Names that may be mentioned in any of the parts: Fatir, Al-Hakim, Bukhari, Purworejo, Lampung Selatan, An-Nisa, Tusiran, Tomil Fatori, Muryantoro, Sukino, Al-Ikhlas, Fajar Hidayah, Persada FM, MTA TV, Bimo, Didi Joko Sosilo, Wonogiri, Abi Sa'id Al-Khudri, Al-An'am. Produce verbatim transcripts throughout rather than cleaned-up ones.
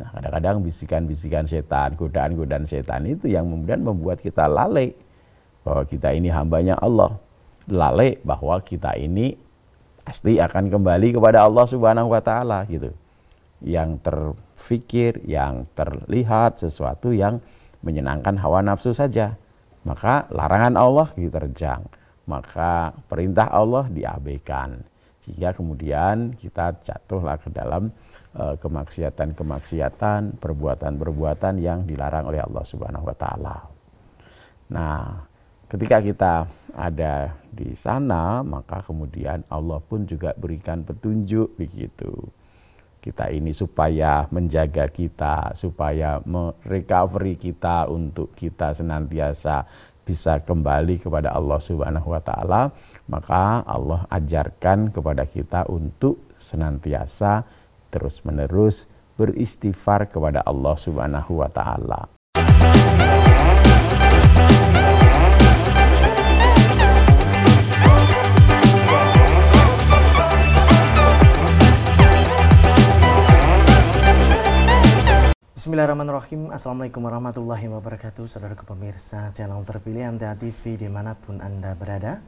Nah, kadang-kadang bisikan-bisikan setan, godaan-godaan setan itu yang kemudian membuat kita lalai bahwa kita ini hambanya Allah, lalai bahwa kita ini pasti akan kembali kepada Allah Subhanahu wa taala gitu. Yang terfikir, yang terlihat sesuatu yang menyenangkan hawa nafsu saja. Maka larangan Allah diterjang, maka perintah Allah diabaikan. Sehingga kemudian kita jatuhlah ke dalam kemaksiatan-kemaksiatan, perbuatan-perbuatan yang dilarang oleh Allah Subhanahu wa taala. Nah, ketika kita ada di sana, maka kemudian Allah pun juga berikan petunjuk begitu. Kita ini supaya menjaga kita, supaya merecovery kita untuk kita senantiasa bisa kembali kepada Allah Subhanahu wa taala, maka Allah ajarkan kepada kita untuk senantiasa terus-menerus beristighfar kepada Allah Subhanahu wa taala. Bismillahirrahmanirrahim. Assalamualaikum warahmatullahi wabarakatuh. Saudara pemirsa channel terpilih M T A T V dimanapun Anda berada,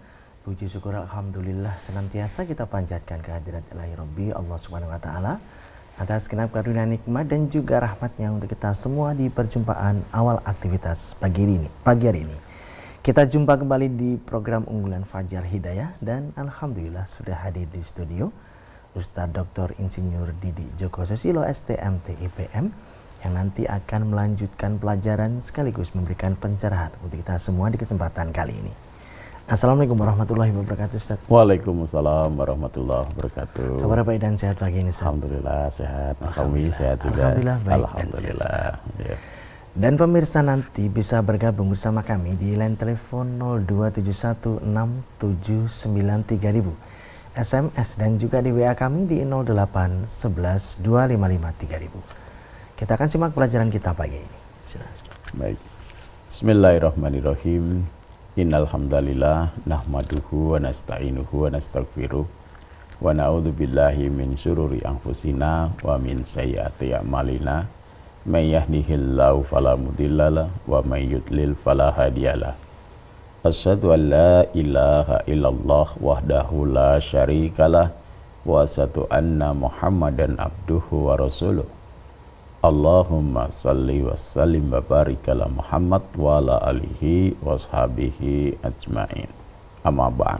puji syukur alhamdulillah senantiasa kita panjatkan kehadirat ilahi Rabbi Allah Subhanahu wa taala atas genap karunia nikmat dan juga rahmatnya untuk kita semua di perjumpaan awal aktivitas pagi hari ini. Pagi hari ini kita jumpa kembali di program unggulan Fajar Hidayah dan alhamdulillah sudah hadir di studio Ustaz Doktor Insinyur Didi Joko Sosilo S T M T I P M yang nanti akan melanjutkan pelajaran sekaligus memberikan pencerahan untuk kita semua di kesempatan kali ini. Assalamualaikum warahmatullahi wabarakatuh, Ustaz. Waalaikumsalam warahmatullahi wabarakatuh. Kabar baik dan sehat pagi ini, Ustaz? Alhamdulillah sehat. Mas Tommy sehat juga. Alhamdulillah baik. Alhamdulillah. Dan, yeah. dan pemirsa nanti bisa bergabung bersama kami di line telepon nol dua tujuh satu enam tujuh sembilan tiga nol nol nol, S M S dan juga di W A kami di nol delapan satu satu dua lima lima tiga nol nol nol. Kita akan simak pelajaran kita pagi ini. Silakan. Baik. Bismillahirrahmanirrahim. Innal hamdalillah nahmaduhu wa nasta'inuhu wa nastaghfiruh wa na'udzubillahi min syururi anfusina wa min sayyiati a'malina may yahdihillahu fala mudhillalah wa may yudlil fala hadiyalah. Asyhadu an la ilaha illallah wahdahu la syarikalah wa asyhadu anna Muhammadan abduhu wa rasuluh. Allahumma salli wa sallim wa barik ala Muhammad wa ala alihi wa sahbihi ajma'in. Amma ba'd.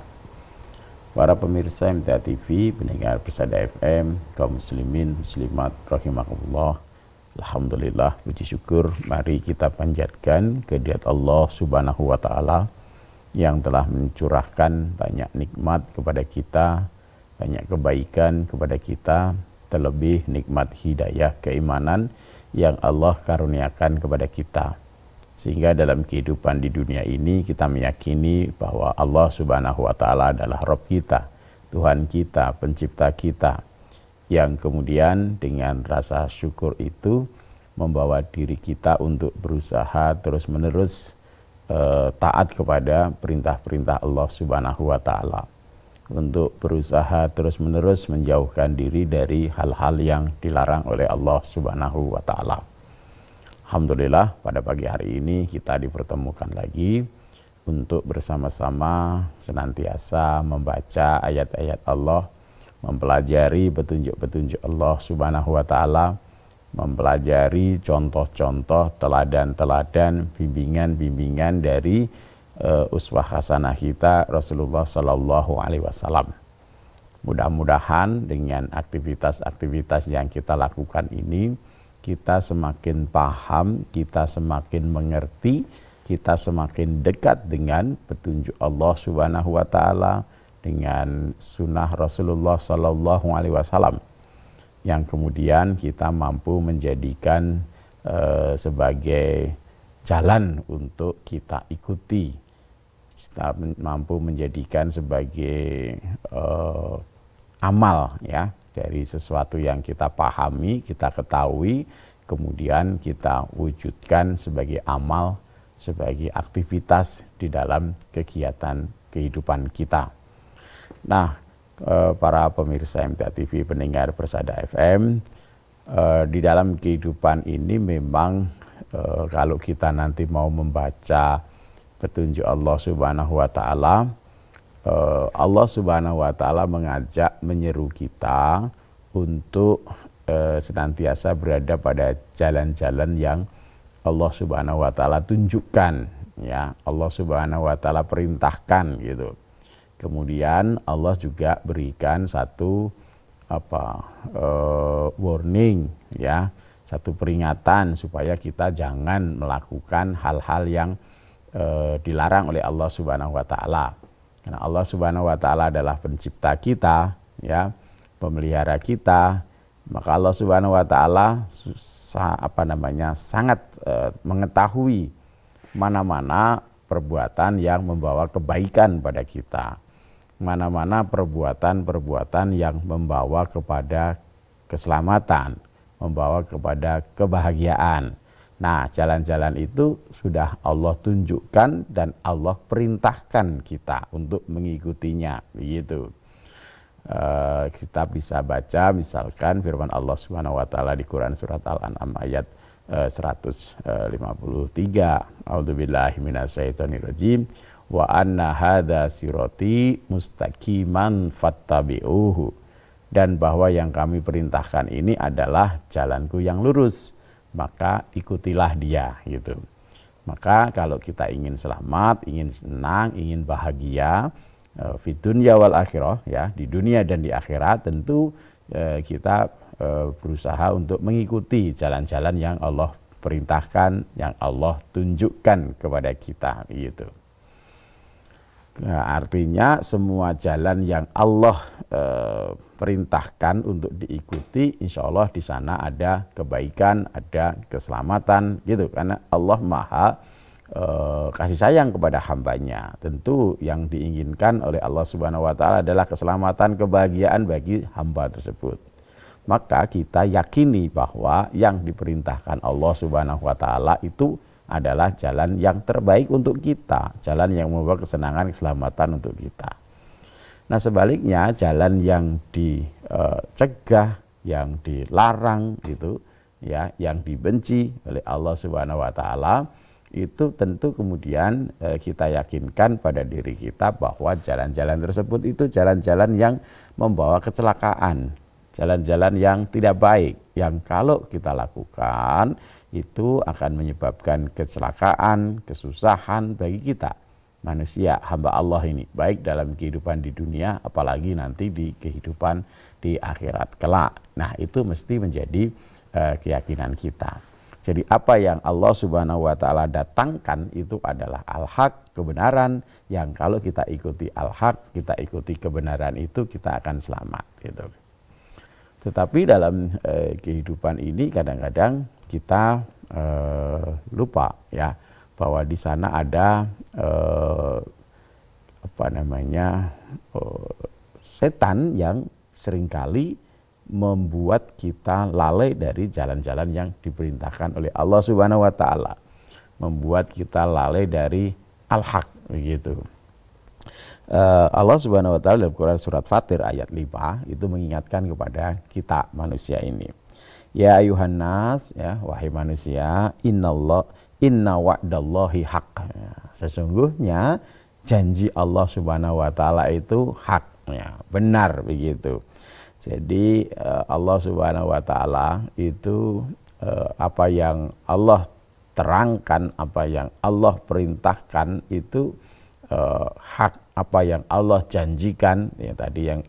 Para pemirsa M T A T V, pendengar Persada F M, kaum muslimin muslimat rahimakumullah. Alhamdulillah, puji syukur mari kita panjatkan kehadirat Allah Subhanahu wa taala yang telah mencurahkan banyak nikmat kepada kita, banyak kebaikan kepada kita. Terlebih nikmat hidayah keimanan yang Allah karuniakan kepada kita. Sehingga dalam kehidupan di dunia ini kita meyakini bahwa Allah Subhanahu wa taala adalah Rabb kita, Tuhan kita, pencipta kita. Yang kemudian dengan rasa syukur itu membawa diri kita untuk berusaha terus-menerus eh, taat kepada perintah-perintah Allah Subhanahu wa taala. Untuk berusaha terus-menerus menjauhkan diri dari hal-hal yang dilarang oleh Allah Subhanahu wa taala. Alhamdulillah pada pagi hari ini kita dipertemukan lagi untuk bersama-sama senantiasa membaca ayat-ayat Allah, mempelajari petunjuk-petunjuk Allah Subhanahu wa taala, mempelajari contoh-contoh, teladan-teladan, bimbingan-bimbingan dari Uh, uswah hasanah kita Rasulullah Sallallahu Alaihi Wasallam. Mudah-mudahan dengan aktivitas-aktivitas yang kita lakukan ini, kita semakin paham, kita semakin mengerti, kita semakin dekat dengan petunjuk Allah Subhanahu Wa Taala, dengan sunnah Rasulullah Sallallahu Alaihi Wasallam, yang kemudian kita mampu menjadikan uh, sebagai jalan untuk kita ikuti. Kita mampu menjadikan sebagai uh, amal ya dari sesuatu yang kita pahami, kita ketahui, kemudian kita wujudkan sebagai amal, sebagai aktivitas di dalam kegiatan kehidupan kita. Nah, uh, para pemirsa M T A T V, pendengar Persada F M, uh, di dalam kehidupan ini memang uh, kalau kita nanti mau membaca petunjuk Allah Subhanahu wa taala, uh, Allah Subhanahu wa taala mengajak, menyeru kita untuk uh, senantiasa berada pada jalan-jalan yang Allah Subhanahu wa taala tunjukkan, ya. Allah Subhanahu wa taala perintahkan gitu. Kemudian Allah juga berikan satu apa uh, warning, ya, satu peringatan supaya kita jangan melakukan hal-hal yang uh, dilarang oleh Allah Subhanahu wa taala. Karena Allah Subhanahu wa taala adalah pencipta kita, ya, pemelihara kita. Maka Allah Subhanahu wa taala susah, apa namanya, sangat uh, mengetahui mana-mana perbuatan yang membawa kebaikan pada kita, mana-mana perbuatan-perbuatan yang membawa kepada keselamatan, membawa kepada kebahagiaan. Nah, jalan-jalan itu sudah Allah tunjukkan dan Allah perintahkan kita untuk mengikutinya, begitu. E, kita bisa baca misalkan firman Allah Subhanahu wa taala di Quran surat Al-An'am ayat seratus lima puluh tiga. A'udzubillahi minasyaitonirrajim. Wa anna hadza sirati mustaqiman fattabi'uhu. Dan bahwa yang kami perintahkan ini adalah jalanku yang lurus, maka ikutilah dia, gitu. Maka kalau kita ingin selamat, ingin senang, ingin bahagia e, fi dunya wal akhirah, ya, di dunia dan di akhirat, tentu e, kita e, berusaha untuk mengikuti jalan-jalan yang Allah perintahkan, yang Allah tunjukkan kepada kita, gitu. Nah, artinya semua jalan yang Allah e, perintahkan untuk diikuti, insya Allah di sana ada kebaikan, ada keselamatan, gitu. Karena Allah maha e, kasih sayang kepada hambanya. Tentu yang diinginkan oleh Allah Subhanahu wa taala adalah keselamatan, kebahagiaan bagi hamba tersebut. Maka kita yakini bahwa yang diperintahkan Allah Subhanahu wa taala itu adalah jalan yang terbaik untuk kita, jalan yang membawa kesenangan, keselamatan untuk kita. Nah, sebaliknya jalan yang dicegah, yang dilarang gitu, ya, yang dibenci oleh Allah Subhanahu wa taala, itu tentu kemudian eh, kita yakinkan pada diri kita bahwa jalan-jalan tersebut itu jalan-jalan yang membawa kecelakaan, jalan-jalan yang tidak baik, yang kalau kita lakukan itu akan menyebabkan kecelakaan, kesusahan bagi kita, manusia, hamba Allah ini, baik dalam kehidupan di dunia, apalagi nanti di kehidupan di akhirat kelak. Nah, itu mesti menjadi uh, keyakinan kita. Jadi apa yang Allah Subhanahu wa taala datangkan itu adalah al-haq, kebenaran, yang kalau kita ikuti al-haq, kita ikuti kebenaran itu, kita akan selamat, gitu. Tetapi dalam eh, kehidupan ini kadang-kadang kita eh, lupa, ya, bahwa di sana ada eh, apa namanya eh, setan yang seringkali membuat kita lalai dari jalan-jalan yang diperintahkan oleh Allah Subhanahu wa taala, membuat kita lalai dari al-haq, begitu. Uh, Allah Subhanahu wa taala dalam Quran surat Fatir ayat lima itu mengingatkan kepada kita manusia ini. Ya ayuhan nas, ya, wahai manusia, innallah inna wa'dallahi haq. Ya, sesungguhnya janji Allah Subhanahu wa taala itu hak, ya, benar, begitu. Jadi uh, Allah Subhanahu wa taala itu uh, apa yang Allah terangkan, apa yang Allah perintahkan itu uh, hak. Apa yang Allah janjikan, ya, tadi yang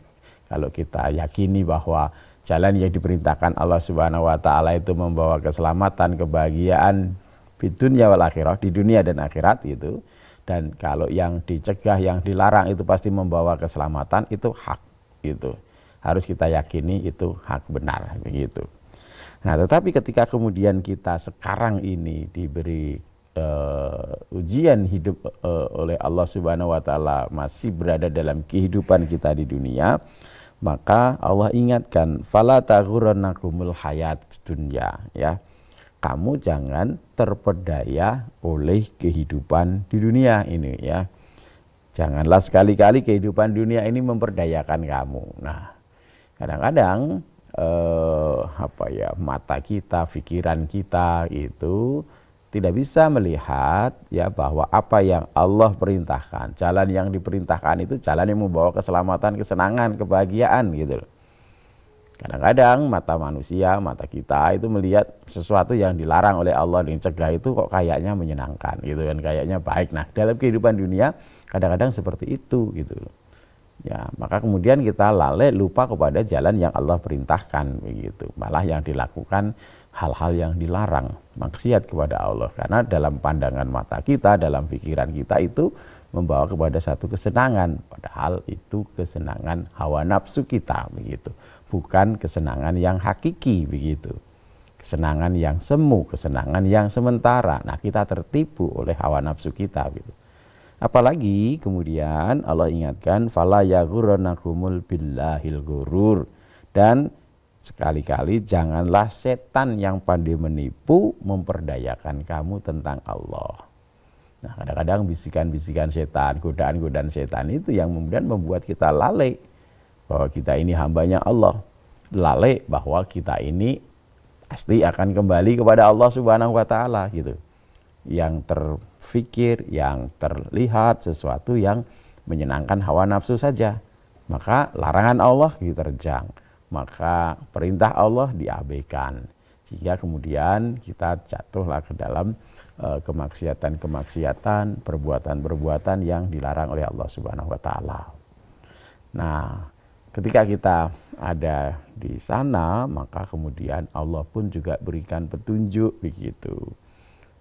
kalau kita yakini bahwa jalan yang diperintahkan Allah Subhanahu wa taala itu membawa keselamatan, kebahagiaan di dunia wal akhirah, di dunia dan akhirat itu. Dan kalau yang dicegah, yang dilarang itu pasti membawa keselamatan, itu hak, gitu. Harus kita yakini itu hak, benar, begitu. Nah, tetapi ketika kemudian kita sekarang ini diberi Uh, ujian hidup uh, oleh Allah Subhanahu wa taala, masih berada dalam kehidupan kita di dunia, maka Allah ingatkan, fala taghurrannakumul hayat dunya, ya. Kamu jangan terpedaya oleh kehidupan di dunia ini, ya. Janganlah sekali-kali kehidupan dunia ini memperdayakan kamu. Nah, kadang-kadang eh, apa ya, mata kita, pikiran kita itu tidak bisa melihat ya bahwa apa yang Allah perintahkan, jalan yang diperintahkan itu jalan yang membawa keselamatan, kesenangan, kebahagiaan gitu loh. Kadang-kadang mata manusia, mata kita itu melihat sesuatu yang dilarang oleh Allah, dicegah itu kok kayaknya menyenangkan gitu kan, kayaknya baik. Nah, dalam kehidupan dunia kadang-kadang seperti itu gitu loh. Ya, maka kemudian kita lalai, lupa kepada jalan yang Allah perintahkan begitu. Malah yang dilakukan hal-hal yang dilarang, maksiat kepada Allah. Karena dalam pandangan mata kita, dalam pikiran kita itu membawa kepada satu kesenangan, padahal itu kesenangan hawa nafsu kita begitu. Bukan kesenangan yang hakiki begitu. Kesenangan yang semu, kesenangan yang sementara. Nah, kita tertipu oleh hawa nafsu kita gitu. Apalagi kemudian Allah ingatkan fala yaghurrannakumul billahil ghurur, dan sekali-kali janganlah setan yang pandai menipu memperdayakan kamu tentang Allah. Nah, kadang-kadang bisikan-bisikan setan, godaan-godaan setan itu yang kemudian membuat kita lalai bahwa kita ini hambanya Allah, lalai bahwa kita ini pasti akan kembali kepada Allah Subhanahu wa taala gitu. Yang ter fikir, yang terlihat sesuatu yang menyenangkan hawa nafsu saja, maka larangan Allah diterjang, maka perintah Allah diabaikan, sehingga kemudian kita jatuhlah ke dalam e, kemaksiatan-kemaksiatan, perbuatan-perbuatan yang dilarang oleh Allah Subhanahu wa taala. Nah, ketika kita ada di sana, maka kemudian Allah pun juga berikan petunjuk begitu.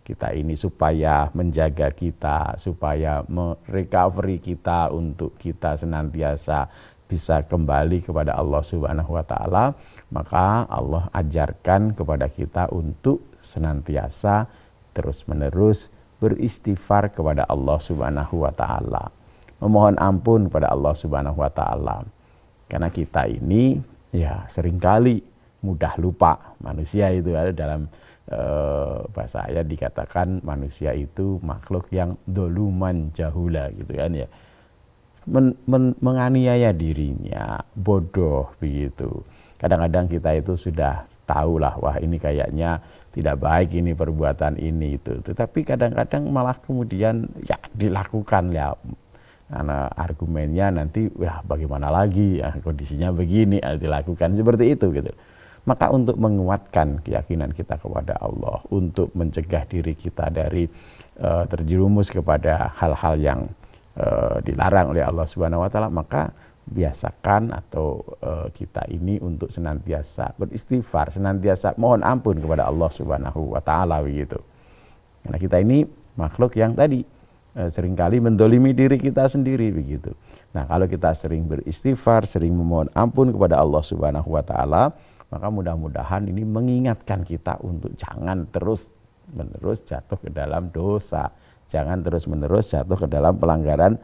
Kita ini supaya menjaga kita, supaya merecovery kita, untuk kita senantiasa bisa kembali kepada Allah Subhanahu wa taala, maka Allah ajarkan kepada kita untuk senantiasa terus-menerus beristighfar kepada Allah Subhanahu wa taala. Memohon ampun kepada Allah Subhanahu wa taala. Karena kita ini ya seringkali mudah lupa. Manusia itu ada dalam Uh, bahasa saya dikatakan manusia itu makhluk yang doluman jahula gitu kan ya, men, men, menganiaya dirinya, bodoh begitu. Kadang-kadang kita itu sudah tahu lah, wah ini kayaknya tidak baik ini perbuatan ini itu, tetapi kadang-kadang malah kemudian ya dilakukan ya. Karena argumennya nanti wah bagaimana lagi ya, kondisinya begini ya, dilakukan seperti itu gitu. Maka untuk menguatkan keyakinan kita kepada Allah, untuk mencegah diri kita dari e, terjerumus kepada hal-hal yang e, dilarang oleh Allah Subhanahu wa taala, maka biasakan atau e, kita ini untuk senantiasa beristighfar, senantiasa mohon ampun kepada Allah Subhanahu wa taala begitu. Karena kita ini makhluk yang tadi e, seringkali mendolimi diri kita sendiri begitu. Nah, kalau kita sering beristighfar, sering memohon ampun kepada Allah Subhanahu wa taala, maka mudah-mudahan ini mengingatkan kita untuk jangan terus-menerus jatuh ke dalam dosa. Jangan terus-menerus jatuh ke dalam pelanggaran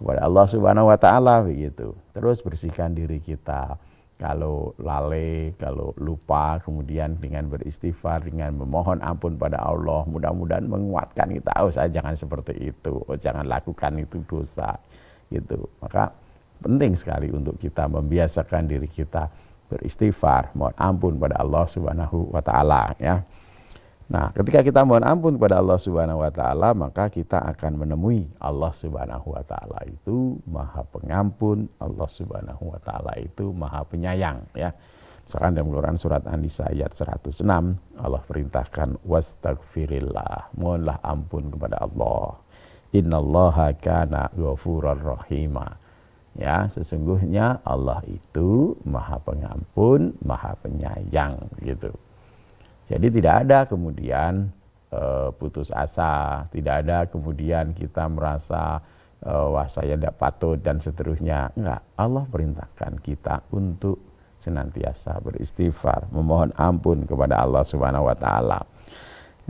kepada Allah Subhanahu wa taala begitu. Terus bersihkan diri kita. Kalau lalai, kalau lupa, kemudian dengan beristighfar, dengan memohon ampun pada Allah, mudah-mudahan menguatkan kita. Oh, saya jangan seperti itu. Oh, jangan lakukan itu dosa. Gitu. Maka penting sekali untuk kita membiasakan diri kita beristighfar, mohon ampun pada Allah Subhanahu wa taala ya. Nah, ketika kita mohon ampun pada Allah Subhanahu wa taala, maka kita akan menemui Allah Subhanahu wa taala itu Maha Pengampun, Allah Subhanahu wa taala itu Maha Penyayang ya. Misalkan dalam Quran surat An-Nisa ayat seratus enam, Allah perintahkan wastaghfirillah, mohonlah ampun kepada Allah. Innallaha kana ghafurar rahima. Ya, sesungguhnya Allah itu Maha Pengampun, Maha Penyayang gitu. Jadi tidak ada kemudian e, putus asa, tidak ada kemudian kita merasa e, wah saya tidak patut dan seterusnya. Enggak, Allah perintahkan kita untuk senantiasa beristighfar, memohon ampun kepada Allah Subhanahu wa taala.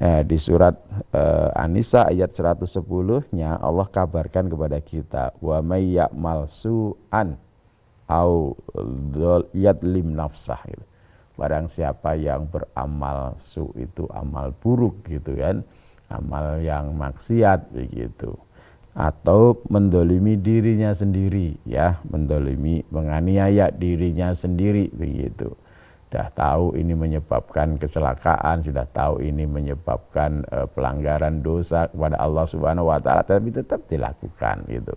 Eh, di surat eh, An-Nisa ayat seratus sepuluh-nya Allah kabarkan kepada kita wa may ya'mal su'an au yadlim nafsah gitu. Barang siapa yang beramal su itu amal buruk gitu kan, amal yang maksiat begitu, atau mendolimi dirinya sendiri ya, mendolimi, menganiaya dirinya sendiri begitu. Sudah tahu ini menyebabkan kecelakaan, sudah tahu ini menyebabkan e, pelanggaran dosa kepada Allah Subhanahu wa taala, tapi tetap dilakukan gitu.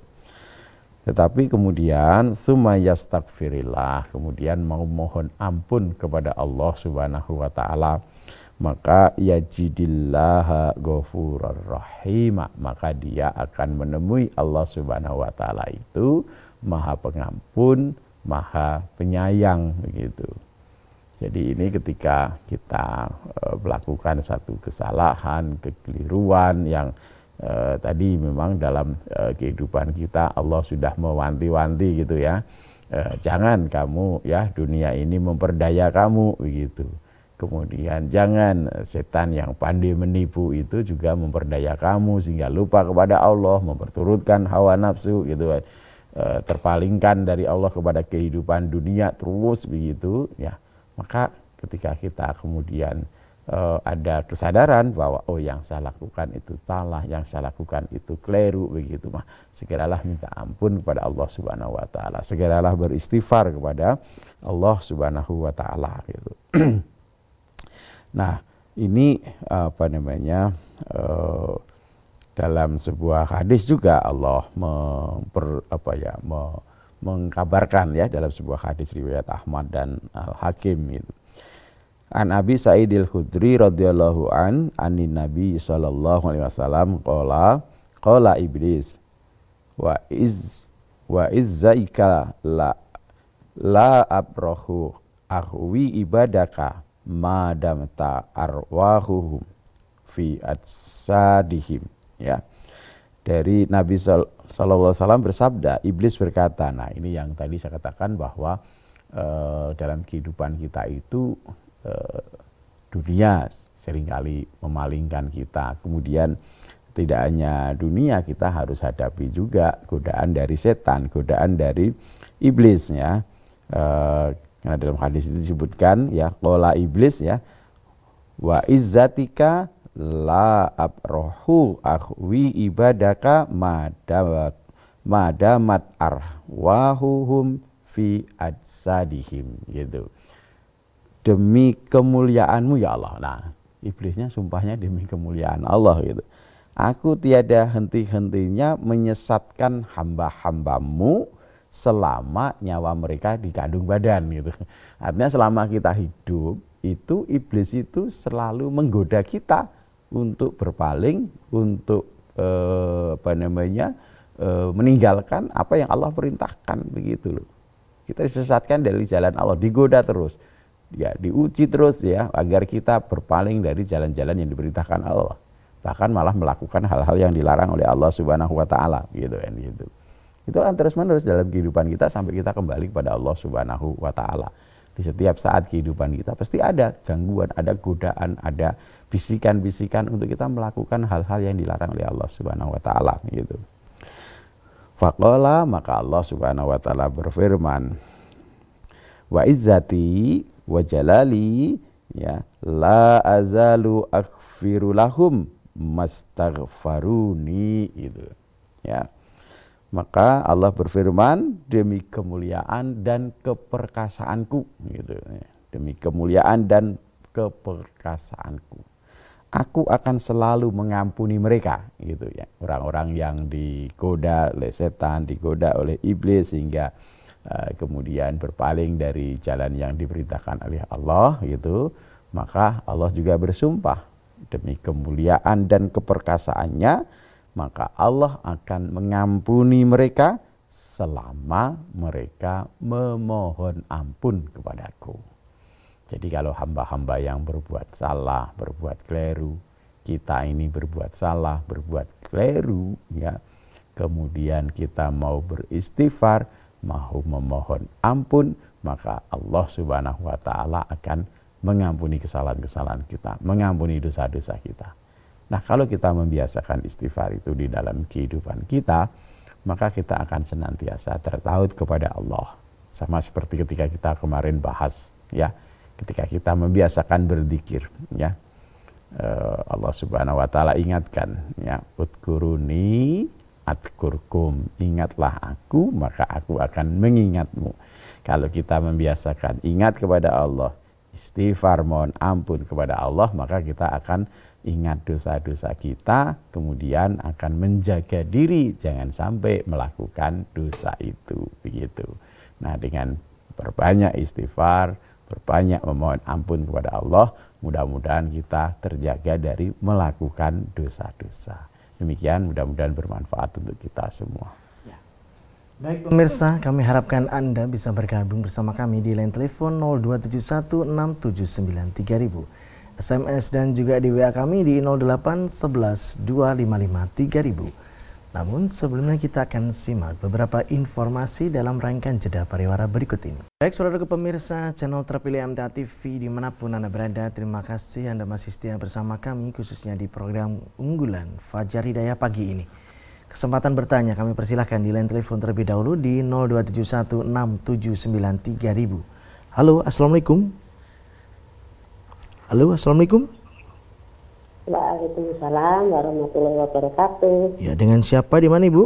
Tetapi kemudian tsumma yastaghfirillah, kemudian mau mohon ampun kepada Allah Subhanahu wa taala, maka yajidillaha ghafurar rahima, maka dia akan menemui Allah Subhanahu wa taala itu Maha Pengampun, Maha Penyayang begitu. Jadi ini ketika kita e, melakukan satu kesalahan, kekeliruan yang e, tadi memang dalam e, kehidupan kita Allah sudah mewanti-wanti gitu ya. E, jangan kamu ya dunia ini memperdaya kamu begitu. Kemudian jangan setan yang pandai menipu itu juga memperdaya kamu sehingga lupa kepada Allah, memperturutkan hawa nafsu gitu. E, terpalingkan dari Allah kepada kehidupan dunia terus begitu ya. Maka ketika kita kemudian e, ada kesadaran bahwa oh yang saya lakukan itu salah, yang saya lakukan itu keliru begitu mah, segeralah minta ampun kepada Allah Subhanahu wa taala. Segeralah beristighfar kepada Allah Subhanahu wa taala gitu. Nah, ini apa namanya? E, dalam sebuah hadis juga Allah memper, apa ya, me, mengkabarkan ya dalam sebuah hadis riwayat Ahmad dan Al-Hakim gitu. An Abi Sa'id Al-Khudri radhiyallahu an anin Nabi sallallahu alaihi wasallam qala qala iblis wa iz wa izzaika la la abrahu akhwi ibadaka ma damta arwahuhum fi atsadihim ya. Dari Nabi sallallahu alaihi wasallam bersabda, iblis berkata, nah ini yang tadi saya katakan bahwa e, dalam kehidupan kita itu e, dunia seringkali memalingkan kita. Kemudian tidak hanya dunia, kita harus hadapi juga godaan dari setan, godaan dari iblisnya. E, karena dalam hadis itu disebutkan ya, qala iblis ya, wa izzatika la abrohu akhwi ibadaka madamat madamat arwahuhum fi ajsadihim gitu. Demi kemuliaanmu ya Allah. Nah, iblisnya sumpahnya demi kemuliaan Allah gitu. Aku tiada henti-hentinya menyesatkan hamba-hambamu selama nyawa mereka di kandung badan gitu. Artinya selama kita hidup itu iblis itu selalu menggoda kita untuk berpaling, untuk eh, apa namanya eh, meninggalkan apa yang Allah perintahkan begitu loh. Kita disesatkan dari jalan Allah, digoda terus, ya diuji terus ya agar kita berpaling dari jalan-jalan yang diperintahkan Allah, bahkan malah melakukan hal-hal yang dilarang oleh Allah Subhanahu Wa Taala gitu kan gitu. Itu kan terus menerus dalam kehidupan kita sampai kita kembali kepada Allah Subhanahu Wa Taala. Di setiap saat kehidupan kita pasti ada gangguan, ada godaan, ada bisikan-bisikan untuk kita melakukan hal-hal yang dilarang oleh Allah Subhanahu wa taala gitu. Faqala, maka Allah Subhanahu wa taala berfirman, wa izzati wa jalali ya la azalu aghfiru lahum mastaghfaruni gitu ya. Maka Allah berfirman, demi kemuliaan dan keperkasaanku gitu. Demi kemuliaan dan keperkasaanku, aku akan selalu mengampuni mereka gitu ya. Orang-orang yang digoda oleh setan, digoda oleh iblis sehingga uh, kemudian berpaling dari jalan yang diperintahkan oleh Allah gitu. Maka Allah juga bersumpah, demi kemuliaan dan keperkasaannya, maka Allah akan mengampuni mereka selama mereka memohon ampun kepadaku. Jadi kalau hamba-hamba yang berbuat salah, berbuat keliru, kita ini berbuat salah, berbuat keliru, ya, kemudian kita mau beristighfar, mau memohon ampun, maka Allah Subhanahu wa taala akan mengampuni kesalahan-kesalahan kita, mengampuni dosa-dosa kita. Nah, kalau kita membiasakan istighfar itu di dalam kehidupan kita, maka kita akan senantiasa tertaut kepada Allah. Sama seperti ketika kita kemarin bahas, ya, ketika kita membiasakan berzikir, ya, uh, Allah Subhanahu Wa Taala ingatkan, ya, udkuruni adkurkum, ingatlah aku, maka aku akan mengingatmu. Kalau kita membiasakan ingat kepada Allah, istighfar, mohon ampun kepada Allah, maka kita akan ingat dosa-dosa kita, kemudian akan menjaga diri jangan sampai melakukan dosa itu, begitu. Nah, dengan berbanyak istighfar, berbanyak memohon ampun kepada Allah, mudah-mudahan kita terjaga dari melakukan dosa-dosa. Demikian, mudah-mudahan bermanfaat untuk kita semua. Baik pemirsa, kami harapkan Anda bisa bergabung bersama kami di line telepon nol dua tujuh satu enam tujuh sembilan tiga ribu, S M S dan juga di W A kami di nol delapan satu satu dua lima lima tiga ribu. Namun sebelumnya kita akan simak beberapa informasi dalam rangkaian jeda pariwara berikut ini. Baik saudara pemirsa, channel terpilih M T A T V dimanapun Anda berada, terima kasih Anda masih setia bersama kami khususnya di program unggulan Fajar Hidayah pagi ini. Kesempatan bertanya kami persilahkan di line telepon terlebih dahulu di nol dua tujuh satu enam tujuh sembilan tiga ribu. Halo, Assalamualaikum. Halo, Assalamualaikum. Waalaikumsalam warahmatullahi wabarakatuh. Ya, dengan siapa di mana Ibu?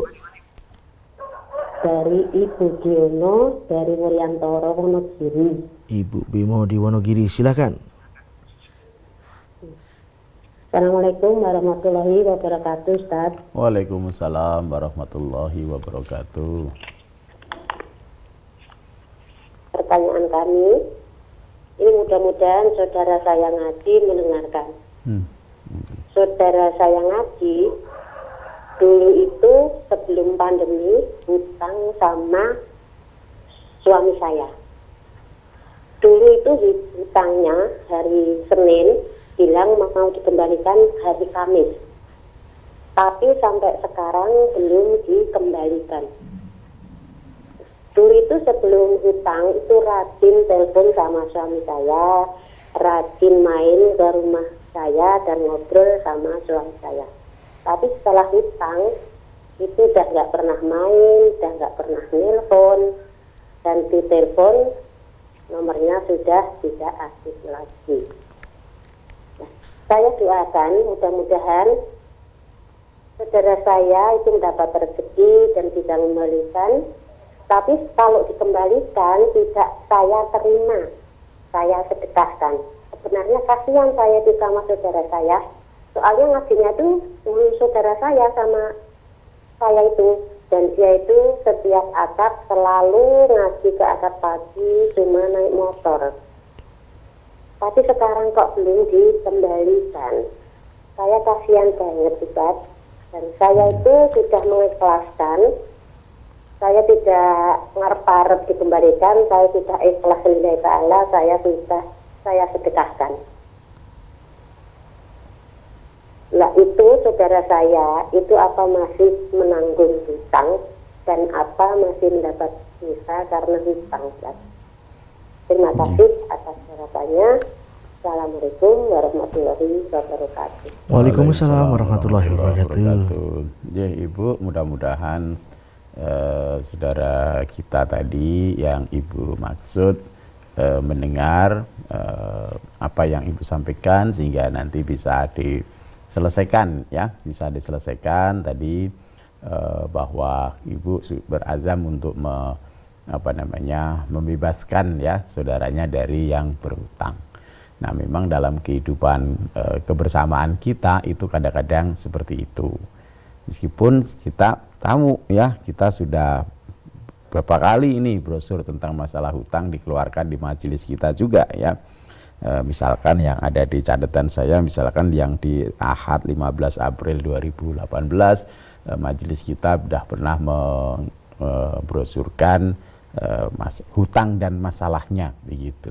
Dari Ibu Bimo dari Muryantoro, Wonogiri. Ibu Bimo di Wonogiri, silakan. Assalamualaikum warahmatullahi wabarakatuh, Ustaz. Waalaikumsalam warahmatullahi wabarakatuh. Pertanyaan kami, ini mudah-mudahan saudara saya ngaji mendengarkan. Hmm. Saudara saya ngaji, dulu itu sebelum pandemi hutang sama suami saya. Dulu itu hutangnya hari Senin, bilang mau dikembalikan hari Kamis, tapi sampai sekarang belum dikembalikan. Dulu itu sebelum hutang itu rajin telepon sama suami saya, rajin main ke rumah saya dan ngobrol sama suami saya. Tapi setelah hutang itu udah nggak pernah main, udah nggak pernah nelpon, dan di telepon nomornya sudah tidak aktif lagi. Saya doakan mudah-mudahan saudara saya itu mendapat rezeki dan bisa mengembalikan. Tapi kalau dikembalikan tidak saya terima, saya sedekahkan. Sebenarnya kasihan saya itu sama saudara saya. Soalnya ngajinya itu dulu saudara saya sama saya itu. Dan dia itu setiap akad selalu ngaji ke akad pagi, cuma naik motor. Tapi sekarang kok belum dikembalikan. Saya kasihan banget, Ustaz. Dan saya itu sudah mengikhlaskan. Saya tidak ngarep-arep dikembalikan. Saya sudah ikhlas lillahi ta'ala. Saya sudah saya sedekahkan. Nah itu saudara saya itu apa masih menanggung hutang dan apa masih mendapat sisa karena hutang, Ustaz. Terima kasih atas jawabannya. Assalamualaikum warahmatullahi wabarakatuh. Waalaikumsalam warahmatullahi wabarakatuh. Ya Ibu, mudah-mudahan eh, saudara kita tadi yang Ibu maksud eh, mendengar eh, apa yang Ibu sampaikan sehingga nanti bisa diselesaikan, ya, bisa diselesaikan tadi eh, bahwa Ibu berazam untuk me apa namanya membebaskan ya saudaranya dari yang berhutang. Nah memang dalam kehidupan e, kebersamaan kita itu kadang-kadang seperti itu. Meskipun kita tahu ya kita sudah berapa kali ini brosur tentang masalah hutang dikeluarkan di majelis kita juga ya. E, misalkan yang ada di catatan saya misalkan yang di Ahad lima belas April dua ribu delapan belas e, majelis kita sudah pernah membrosurkan Mas, hutang dan masalahnya begitu.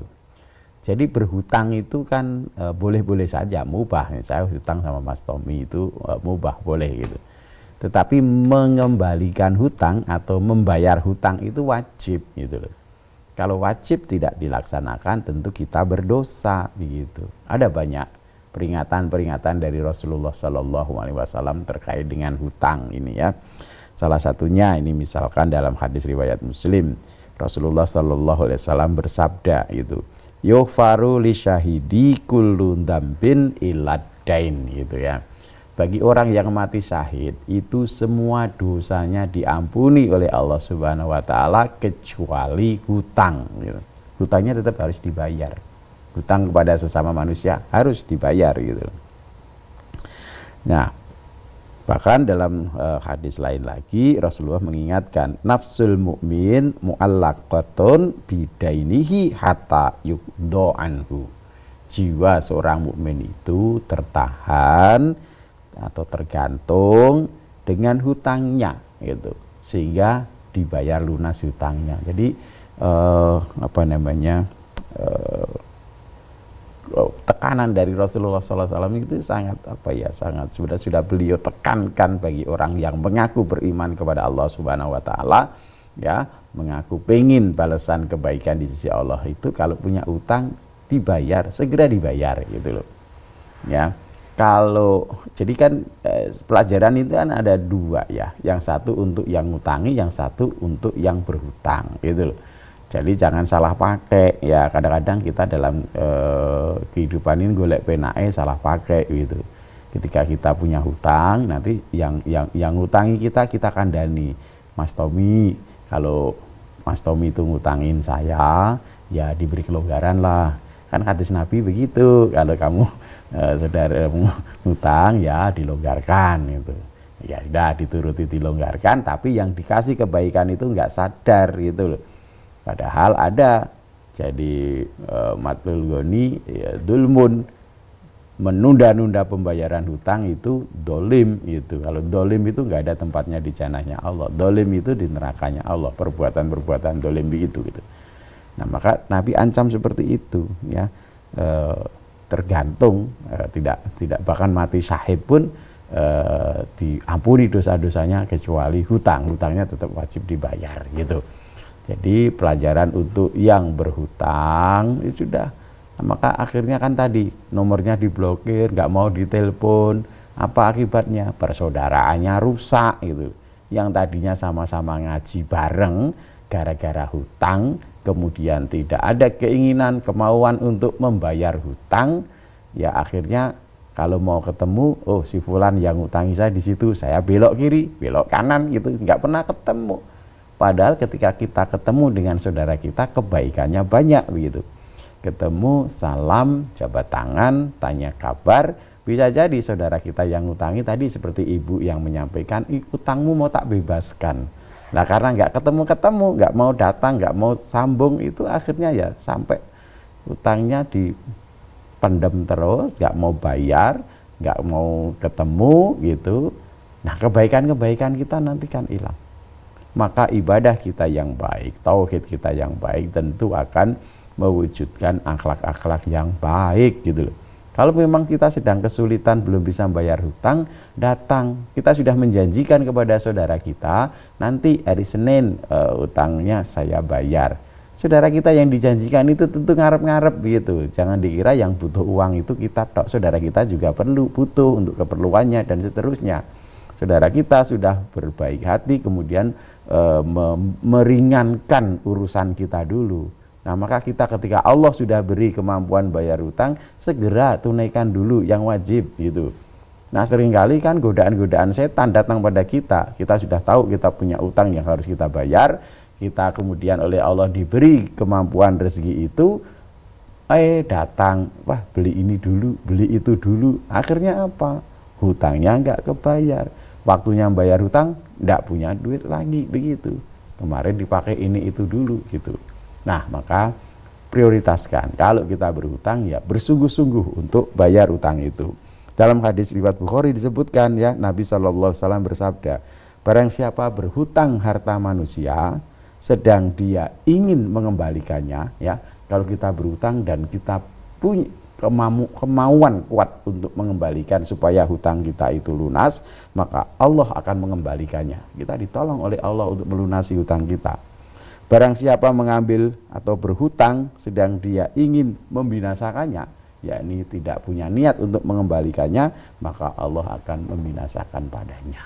Jadi berhutang itu kan e, boleh-boleh saja, mubah. Saya hutang sama Mas Tommy itu e, mubah, boleh gitu. Tetapi mengembalikan hutang atau membayar hutang itu wajib gitu loh. Kalau wajib tidak dilaksanakan tentu kita berdosa begitu. Ada banyak peringatan-peringatan dari Rasulullah Sallallahu Alaihi Wasallam terkait dengan hutang ini ya. Salah satunya ini misalkan dalam hadis riwayat Muslim. Rasulullah Sallallahu Alaihi Wasallam bersabda gitu, yughfaru li syahidi kullu dzambin illa dain gitu ya. Bagi orang yang mati syahid itu semua dosanya diampuni oleh Allah Subhanahu Wa Taala kecuali hutang. Gitu. Hutangnya tetap harus dibayar. hutang kepada sesama manusia harus dibayar gitu. Nah, bahkan dalam uh, hadis lain lagi Rasulullah mengingatkan nafsul mukmin mu'allaqatun bidainihi hatta yuqda anhu. Jiwa seorang mukmin itu tertahan atau tergantung dengan hutangnya gitu, sehingga dibayar lunas hutangnya. Jadi uh, apa namanya uh, tekanan dari Rasulullah shallallahu alaihi wasallam itu sangat apa ya sangat sudah sudah beliau tekankan bagi orang yang mengaku beriman kepada Allah Subhanahu Wa Taala, ya, mengaku pengin balasan kebaikan di sisi Allah itu kalau punya utang dibayar, segera dibayar gitu loh, ya. Kalau jadi kan eh, pelajaran itu kan ada dua ya, yang satu untuk yang ngutangi, yang satu untuk yang berhutang gitu loh. Jadi jangan salah pakai ya, kadang-kadang kita dalam e, kehidupan ini golek penae salah pakai gitu. Ketika kita punya hutang, nanti yang yang yang ngutangi kita kita kandani. Mas Tommy, kalau Mas Tommy itu ngutangin saya, ya diberi kelonggaran lah. Kan hadis Nabi begitu, kalau kamu e, saudaramu ngutang ya dilonggarkan gitu. Ya sudah dituruti dilonggarkan, tapi yang dikasih kebaikan itu nggak sadar gitu loh. Padahal ada, jadi e, matlul goni, ya, dulmun, menunda-nunda pembayaran hutang itu dolim gitu. Kalau dolim itu nggak ada tempatnya di jannahnya Allah. Dolim itu di nerakanya Allah. Perbuatan-perbuatan dolim begitu gitu. Nah maka Nabi ancam seperti itu, ya e, tergantung, e, tidak tidak bahkan mati syahid pun e, diampuni dosa-dosanya kecuali hutang. Hutangnya tetap wajib dibayar gitu. Jadi pelajaran untuk yang berhutang ya sudah, nah, maka akhirnya kan tadi nomornya diblokir, nggak mau ditelepon, apa akibatnya? Persaudaraannya rusak gitu. Yang tadinya sama-sama ngaji bareng, gara-gara hutang, kemudian tidak ada keinginan, kemauan untuk membayar hutang, ya akhirnya kalau mau ketemu, oh si fulan yang ngutangi saya di situ, saya belok kiri, belok kanan gitu, nggak pernah ketemu. Padahal ketika kita ketemu dengan saudara kita kebaikannya banyak begitu. Ketemu, salam, jabat tangan, tanya kabar. Bisa jadi saudara kita yang ngutangi tadi seperti ibu yang menyampaikan, utangmu mau tak bebaskan. Nah karena nggak ketemu-ketemu, nggak mau datang, nggak mau sambung, itu akhirnya ya sampai utangnya dipendam terus, nggak mau bayar, nggak mau ketemu gitu. Nah kebaikan-kebaikan kita nanti kan hilang. Maka ibadah kita yang baik, tauhid kita yang baik tentu akan mewujudkan akhlak-akhlak yang baik gitu loh. Kalau memang kita sedang kesulitan belum bisa bayar hutang, datang. Kita sudah menjanjikan kepada saudara kita, nanti hari Senin uh, utangnya saya bayar. Saudara kita yang dijanjikan itu tentu ngarep-ngarep gitu. Jangan dikira yang butuh uang itu kita tok, saudara kita juga perlu butuh untuk keperluannya dan seterusnya. Saudara kita sudah berbaik hati, kemudian e, meringankan urusan kita dulu. Nah, maka kita ketika Allah sudah beri kemampuan bayar hutang, segera tunaikan dulu yang wajib gitu. Nah, seringkali kan godaan-godaan setan datang pada kita. Kita sudah tahu kita punya utang yang harus kita bayar. Kita kemudian oleh Allah diberi kemampuan rezeki itu, eh datang, wah beli ini dulu, beli itu dulu. Akhirnya apa? Hutangnya nggak kebayar. Waktunya bayar hutang, tidak punya duit lagi, begitu. Kemarin dipakai ini itu dulu, gitu. Nah, maka prioritaskan. Kalau kita berhutang, ya bersungguh-sungguh untuk bayar hutang itu. Dalam hadis riwayat Bukhari disebutkan, ya, Nabi Shallallahu Alaihi Wasallam bersabda, barang siapa berhutang harta manusia, sedang dia ingin mengembalikannya, ya. Kalau kita berhutang dan kita punya Kemamu, kemauan kuat untuk mengembalikan supaya hutang kita itu lunas, maka Allah akan mengembalikannya. Kita ditolong oleh Allah untuk melunasi hutang kita. Barang siapa mengambil atau berhutang sedang dia ingin membinasakannya, yakni tidak punya niat untuk mengembalikannya, maka Allah akan membinasakan padanya.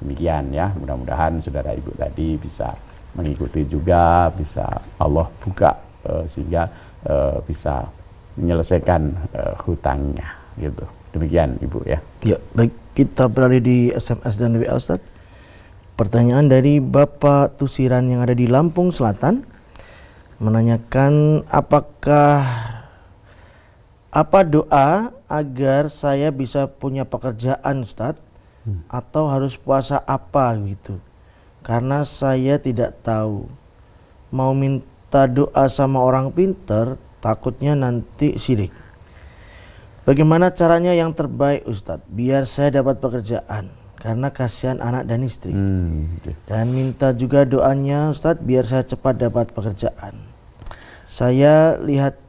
Demikian ya, mudah-mudahan saudara ibu tadi bisa mengikuti juga, bisa Allah buka eh, sehingga eh, bisa menyelesaikan uh, hutangnya gitu. Demikian Ibu ya. Ya, baik, kita beralih di S M S dan W A Ustaz. Pertanyaan dari Bapak Tusiran yang ada di Lampung Selatan menanyakan apakah Apa doa agar saya bisa punya pekerjaan, Ustadz? Hmm. Atau harus puasa apa gitu? Karena saya tidak tahu. Mau minta doa sama orang pinter, takutnya nanti syirik. Bagaimana caranya yang terbaik, Ustadz? Biar saya dapat pekerjaan. Karena kasihan anak dan istri. Hmm, okay. Dan minta juga doanya, Ustadz, biar saya cepat dapat pekerjaan. Saya lihat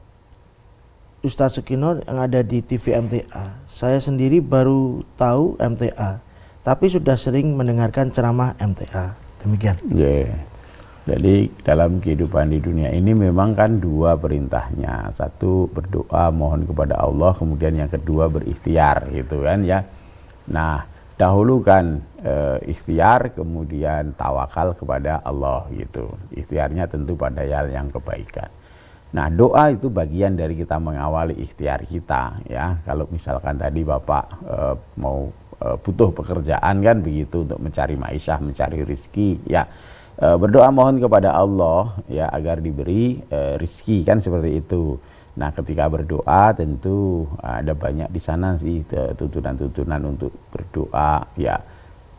Ustadz Sukino yang ada di T V M T A. Saya sendiri baru tahu M T A, tapi sudah sering mendengarkan ceramah M T A. Demikian. Yeah. Jadi dalam kehidupan di dunia ini memang kan dua perintahnya. Satu berdoa mohon kepada Allah, kemudian yang kedua berikhtiar gitu kan ya. Nah, dahulukan e, ikhtiar, kemudian tawakal kepada Allah gitu. Ikhtiarnya tentu pada hal yang kebaikan. Nah, doa itu bagian dari kita mengawali ikhtiar kita ya. Kalau misalkan tadi Bapak e, mau e, butuh pekerjaan kan begitu, untuk mencari maisyah, mencari rezeki ya. E, berdoa mohon kepada Allah ya agar diberi e, rezeki kan seperti itu. Nah, ketika berdoa tentu ada banyak di sana sih tuntunan-tuntunan untuk berdoa ya.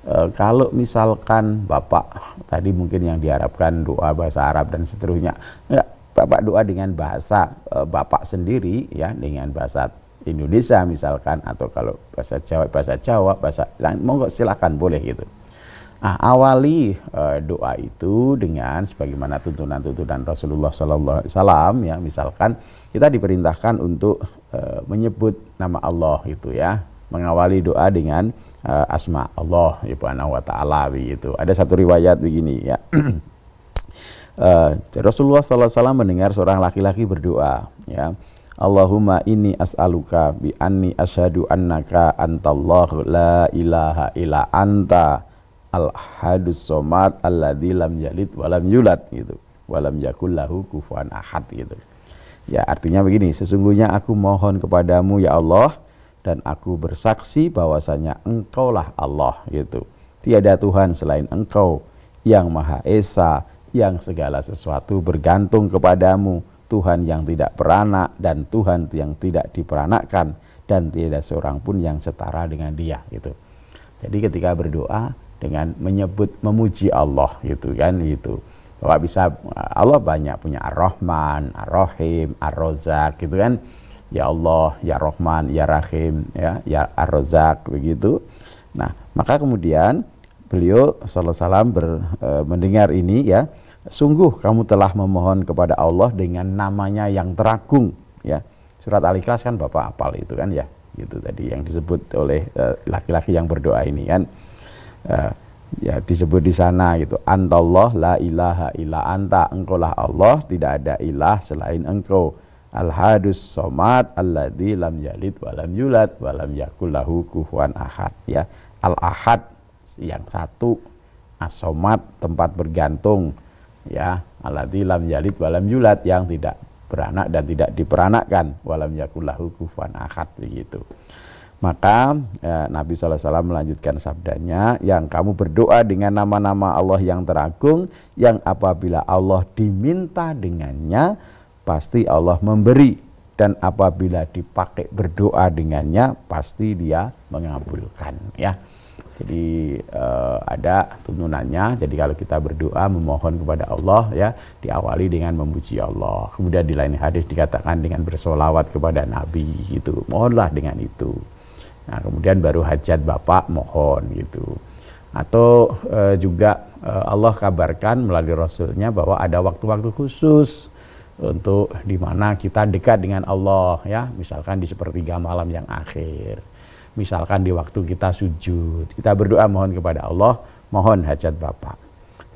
E, kalau misalkan Bapak tadi mungkin yang diharapkan doa bahasa Arab dan seterusnya, enggak, Bapak doa dengan bahasa e, Bapak sendiri ya, dengan bahasa Indonesia misalkan, atau kalau bahasa Jawa bahasa Jawa bahasa monggo silakan, boleh gitu. Nah, awali e, doa itu dengan sebagaimana tuntunan-tuntunan Rasulullah sallallahu alaihi wasallam ya. Misalkan kita diperintahkan untuk e, menyebut nama Allah gitu ya, mengawali doa dengan e, asma Allah subhanahu wa taala begitu. Ada satu riwayat begini ya. e, Rasulullah sallallahu alaihi wasallam mendengar seorang laki-laki berdoa ya. Allahumma inni as'aluka bi anni asyhadu annaka antallahu la ilaha illa anta Al-Ahadus Somad alladzi lam yalid walam yulad gitu, walam yakul lahu kufuwan ahad gitu. Ya, artinya begini, sesungguhnya aku mohon kepadamu ya Allah, dan aku bersaksi bahwasanya Engkaulah Allah gitu. Tiada Tuhan selain Engkau, yang Maha Esa, yang segala sesuatu bergantung kepadamu, Tuhan yang tidak beranak dan Tuhan yang tidak diperanakkan, dan tiada seorang pun yang setara dengan Dia gitu. Jadi ketika berdoa dengan menyebut memuji Allah gitu kan gitu. Bahwa bisa Allah banyak punya Ar-Rahman, Ar-Rahim, Ar-Razzaq gitu kan. Ya Allah, ya Rahman, ya Rahim, ya ya Ar-Razzaq begitu. Nah, maka kemudian beliau sallallahu alaihi wasallam e, mendengar ini ya, sungguh kamu telah memohon kepada Allah dengan namanya yang teragung ya. Surat Al-Ikhlas kan Bapak hafal itu kan ya. Itu tadi yang disebut oleh e, laki-laki yang berdoa ini kan. Uh, ya disebut di sana gitu, Antallah la ilaha illa anta, Engkaulah Allah, tidak ada ilah selain Engkau, Al-Hadus Somad alladzi lam yalid walam yulad walam yakul lahu kufuwan ahad ya. Al-Ahad yang satu, As-Somad tempat bergantung ya, alladzi lam yalid walam yulad yang tidak beranak dan tidak diperanakkan, walam yakul lahu kufuwan ahad begitu. Maka eh, Nabi sallallahu alaihi wasallam melanjutkan sabdanya, yang kamu berdoa dengan nama-nama Allah yang teragung, yang apabila Allah diminta dengannya pasti Allah memberi, dan apabila dipakai berdoa dengannya pasti Dia mengabulkan ya. Jadi eh, ada tuntunannya. Jadi kalau kita berdoa memohon kepada Allah ya, diawali dengan memuji Allah. Kemudian di lain hadis dikatakan dengan bersolawat kepada Nabi gitu. Mohonlah dengan itu. Nah, kemudian baru hajat Bapak mohon gitu. Atau e, juga e, Allah kabarkan melalui Rasulnya bahwa ada waktu-waktu khusus untuk dimana kita dekat dengan Allah ya. Misalkan di sepertiga malam yang akhir, misalkan di waktu kita sujud, kita berdoa mohon kepada Allah, mohon hajat Bapak.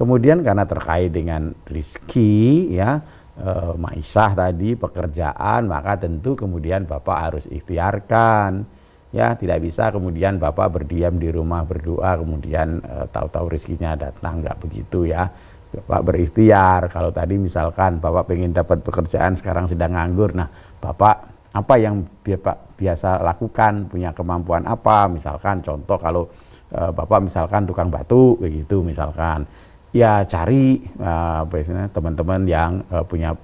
Kemudian karena terkait dengan rezeki ya, e, maisyah tadi, pekerjaan, maka tentu kemudian Bapak harus ikhtiarkan. Ya, tidak bisa kemudian Bapak berdiam di rumah berdoa kemudian e, tahu-tahu rezekinya datang, enggak begitu ya. Bapak berikhtiar. Kalau tadi misalkan Bapak pengen dapat pekerjaan, sekarang sedang nganggur. Nah, Bapak apa yang Bapak biasa lakukan, punya kemampuan apa? Misalkan contoh kalau e, Bapak misalkan tukang batu begitu misalkan. Ya, cari e, biasanya teman-teman yang e, punya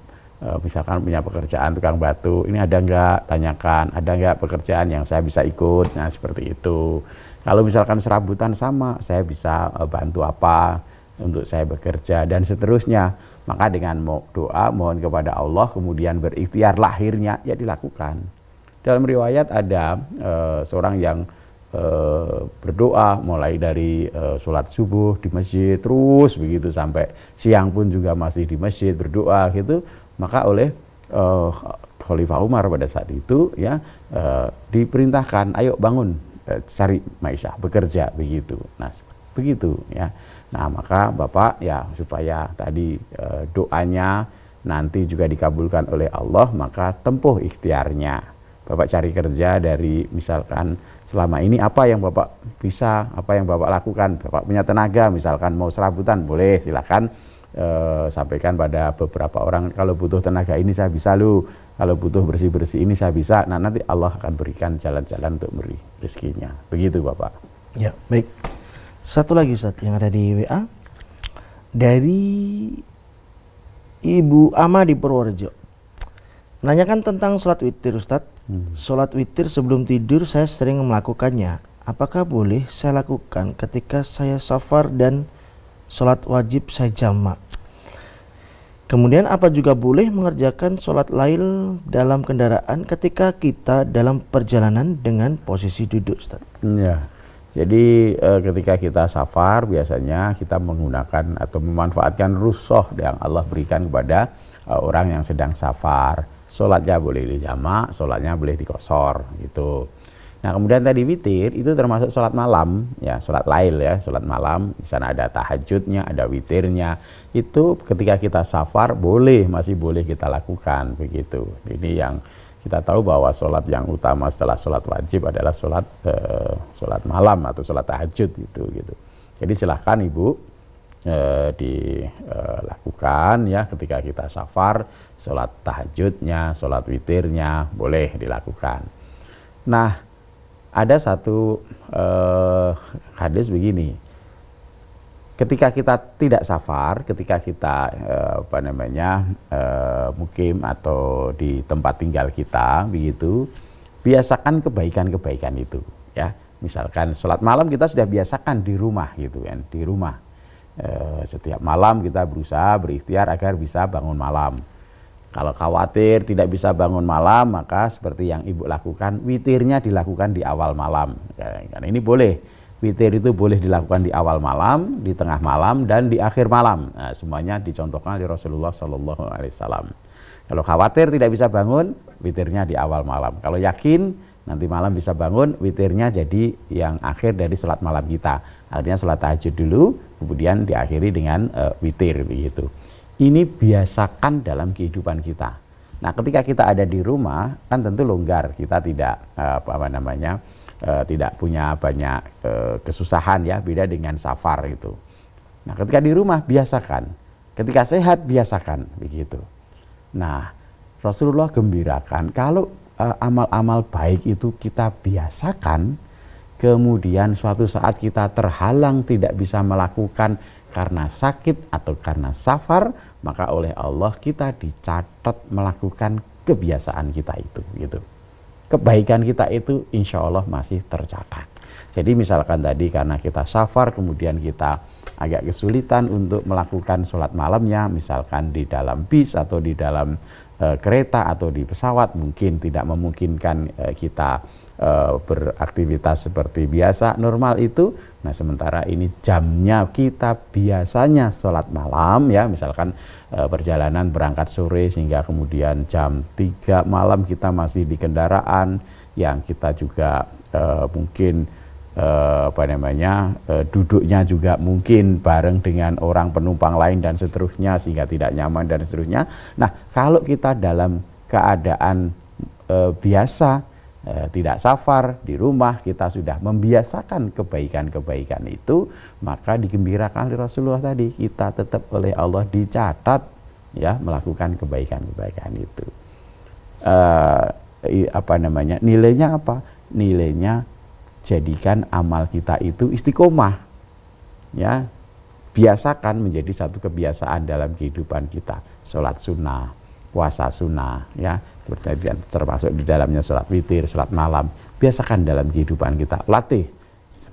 misalkan punya pekerjaan tukang batu, ini ada nggak, tanyakan, ada nggak pekerjaan yang saya bisa ikut, nah seperti itu. Kalau misalkan serabutan sama, saya bisa bantu apa untuk saya bekerja, dan seterusnya. Maka dengan doa mohon kepada Allah, kemudian berikhtiar, lahirnya ya dilakukan. Dalam riwayat ada e, seorang yang e, berdoa mulai dari e, sholat subuh di masjid, terus begitu sampai siang pun juga masih di masjid berdoa gitu. Maka oleh uh, Khalifah Umar pada saat itu ya uh, diperintahkan, ayo bangun, uh, cari maisyah, bekerja begitu. Nah begitu ya. Nah maka Bapak ya supaya tadi uh, doanya nanti juga dikabulkan oleh Allah, maka tempuh ikhtiarnya. Bapak cari kerja dari misalkan selama ini apa yang Bapak bisa, apa yang Bapak lakukan. Bapak punya tenaga, misalkan mau serabutan boleh, silakan. E, sampaikan pada beberapa orang, kalau butuh tenaga ini saya bisa lu, kalau butuh bersih-bersih ini saya bisa. Nah nanti Allah akan berikan jalan-jalan untuk beri rezekinya. Begitu Bapak. Ya baik. Satu lagi Ustaz yang ada di W A dari Ibu Ama di Purworejo, menanyakan tentang sholat witir Ustaz. hmm. Sholat witir sebelum tidur saya sering melakukannya. Apakah boleh saya lakukan ketika saya safar dan sholat wajib saya jamak? Kemudian apa juga boleh mengerjakan sholat lail dalam kendaraan ketika kita dalam perjalanan dengan posisi duduk Ustaz? Ya, jadi e, ketika kita safar biasanya kita menggunakan atau memanfaatkan rusuh yang Allah berikan kepada e, orang yang sedang safar. Sholatnya boleh dijamak, sholatnya boleh dikosor gitu. Nah kemudian tadi witir itu termasuk sholat malam ya, sholat lail ya, sholat malam. Di sana ada tahajudnya, ada witirnya. Itu ketika kita safar boleh, masih boleh kita lakukan begitu. Ini yang kita tahu bahwa sholat yang utama setelah sholat wajib adalah sholat eh, sholat malam atau sholat tahajud itu gitu. Jadi silahkan Ibu eh, dilakukan ya ketika kita safar, sholat tahajudnya, sholat witirnya boleh dilakukan. Nah ada satu eh, hadis begini, ketika kita tidak safar, ketika kita eh, apa namanya eh, mukim atau di tempat tinggal kita begitu, biasakan kebaikan-kebaikan itu ya. Misalkan sholat malam kita sudah biasakan di rumah gitu kan, di rumah eh, setiap malam kita berusaha berikhtiar agar bisa bangun malam. Kalau khawatir tidak bisa bangun malam, maka seperti yang Ibu lakukan, witirnya dilakukan di awal malam. Karena ini boleh, witir itu boleh dilakukan di awal malam, di tengah malam, dan di akhir malam. Nah, semuanya dicontohkan oleh Rasulullah Sallallahu Alaihi Wasallam. Kalau khawatir tidak bisa bangun, witirnya di awal malam. Kalau yakin nanti malam bisa bangun, witirnya jadi yang akhir dari sholat malam kita. Artinya sholat tahajud dulu, kemudian diakhiri dengan uh, witir begitu. Ini biasakan dalam kehidupan kita. Nah, ketika kita ada di rumah, kan tentu longgar, kita tidak apa namanya, tidak punya banyak kesusahan ya, beda dengan safar itu. Nah, ketika di rumah biasakan, ketika sehat biasakan begitu. Nah, Rasulullah gembirakan kalau amal-amal baik itu kita biasakan, kemudian suatu saat kita terhalang tidak bisa melakukan karena sakit atau karena safar, maka oleh Allah kita dicatat melakukan kebiasaan kita itu gitu. Kebaikan kita itu insya Allah masih tercatat. Jadi misalkan tadi karena kita safar kemudian kita agak kesulitan untuk melakukan sholat malamnya, misalkan di dalam bis atau di dalam e, kereta atau di pesawat, mungkin tidak memungkinkan e, kita Uh, beraktivitas seperti biasa normal itu. Nah sementara ini jamnya kita biasanya sholat malam ya, misalkan uh, perjalanan berangkat sore sehingga kemudian jam tiga malam kita masih di kendaraan, yang kita juga uh, mungkin uh, apa namanya uh, duduknya juga mungkin bareng dengan orang penumpang lain dan seterusnya sehingga tidak nyaman dan seterusnya. Nah kalau kita dalam keadaan uh, biasa, tidak safar, di rumah kita sudah membiasakan kebaikan-kebaikan itu, maka digembirakan oleh Rasulullah tadi, kita tetap oleh Allah dicatat ya melakukan kebaikan-kebaikan itu. Uh, apa namanya? Nilainya apa? Nilainya jadikan amal kita itu istiqomah. Ya. Biasakan menjadi satu kebiasaan dalam kehidupan kita. Salat sunnah, puasa sunnah, ya, termasuk di dalamnya sholat witir, sholat malam. Biasakan dalam kehidupan kita, latih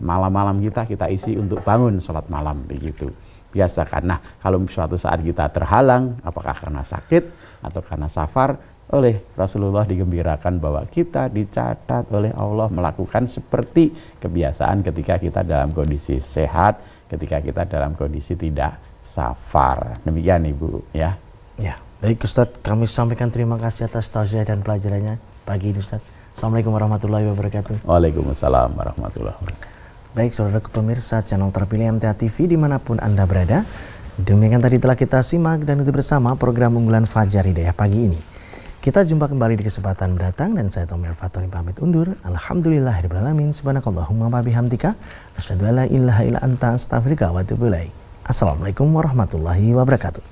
malam-malam kita kita isi untuk bangun sholat malam, begitu. Biasakan. Nah, kalau suatu saat kita terhalang, apakah karena sakit atau karena safar, oleh Rasulullah digembirakan bahwa kita dicatat oleh Allah melakukan seperti kebiasaan ketika kita dalam kondisi sehat, ketika kita dalam kondisi tidak safar. Demikian Ibu, ya. Ya, baik Ustadz, kami sampaikan terima kasih atas tausiah dan pelajarannya pagi ini Ustadz. Assalamualaikum warahmatullahi wabarakatuh. Waalaikumsalam warahmatullahi wabarakatuh. Baik saudara pemirsa channel terpilih M T A T V dimanapun Anda berada, demikian tadi telah kita simak dan ikuti bersama program unggulan Fajar Hidayah pagi ini. Kita jumpa kembali di kesempatan mendatang dan saya Tomil Fatori pamit undur. Alhamdulillahirabbil alamin. Subhanakallahumma wa bihamdika asyhadu an la ilaha illa anta astaghfiruka wa atubu ilaik. Assalamualaikum warahmatullahi wabarakatuh.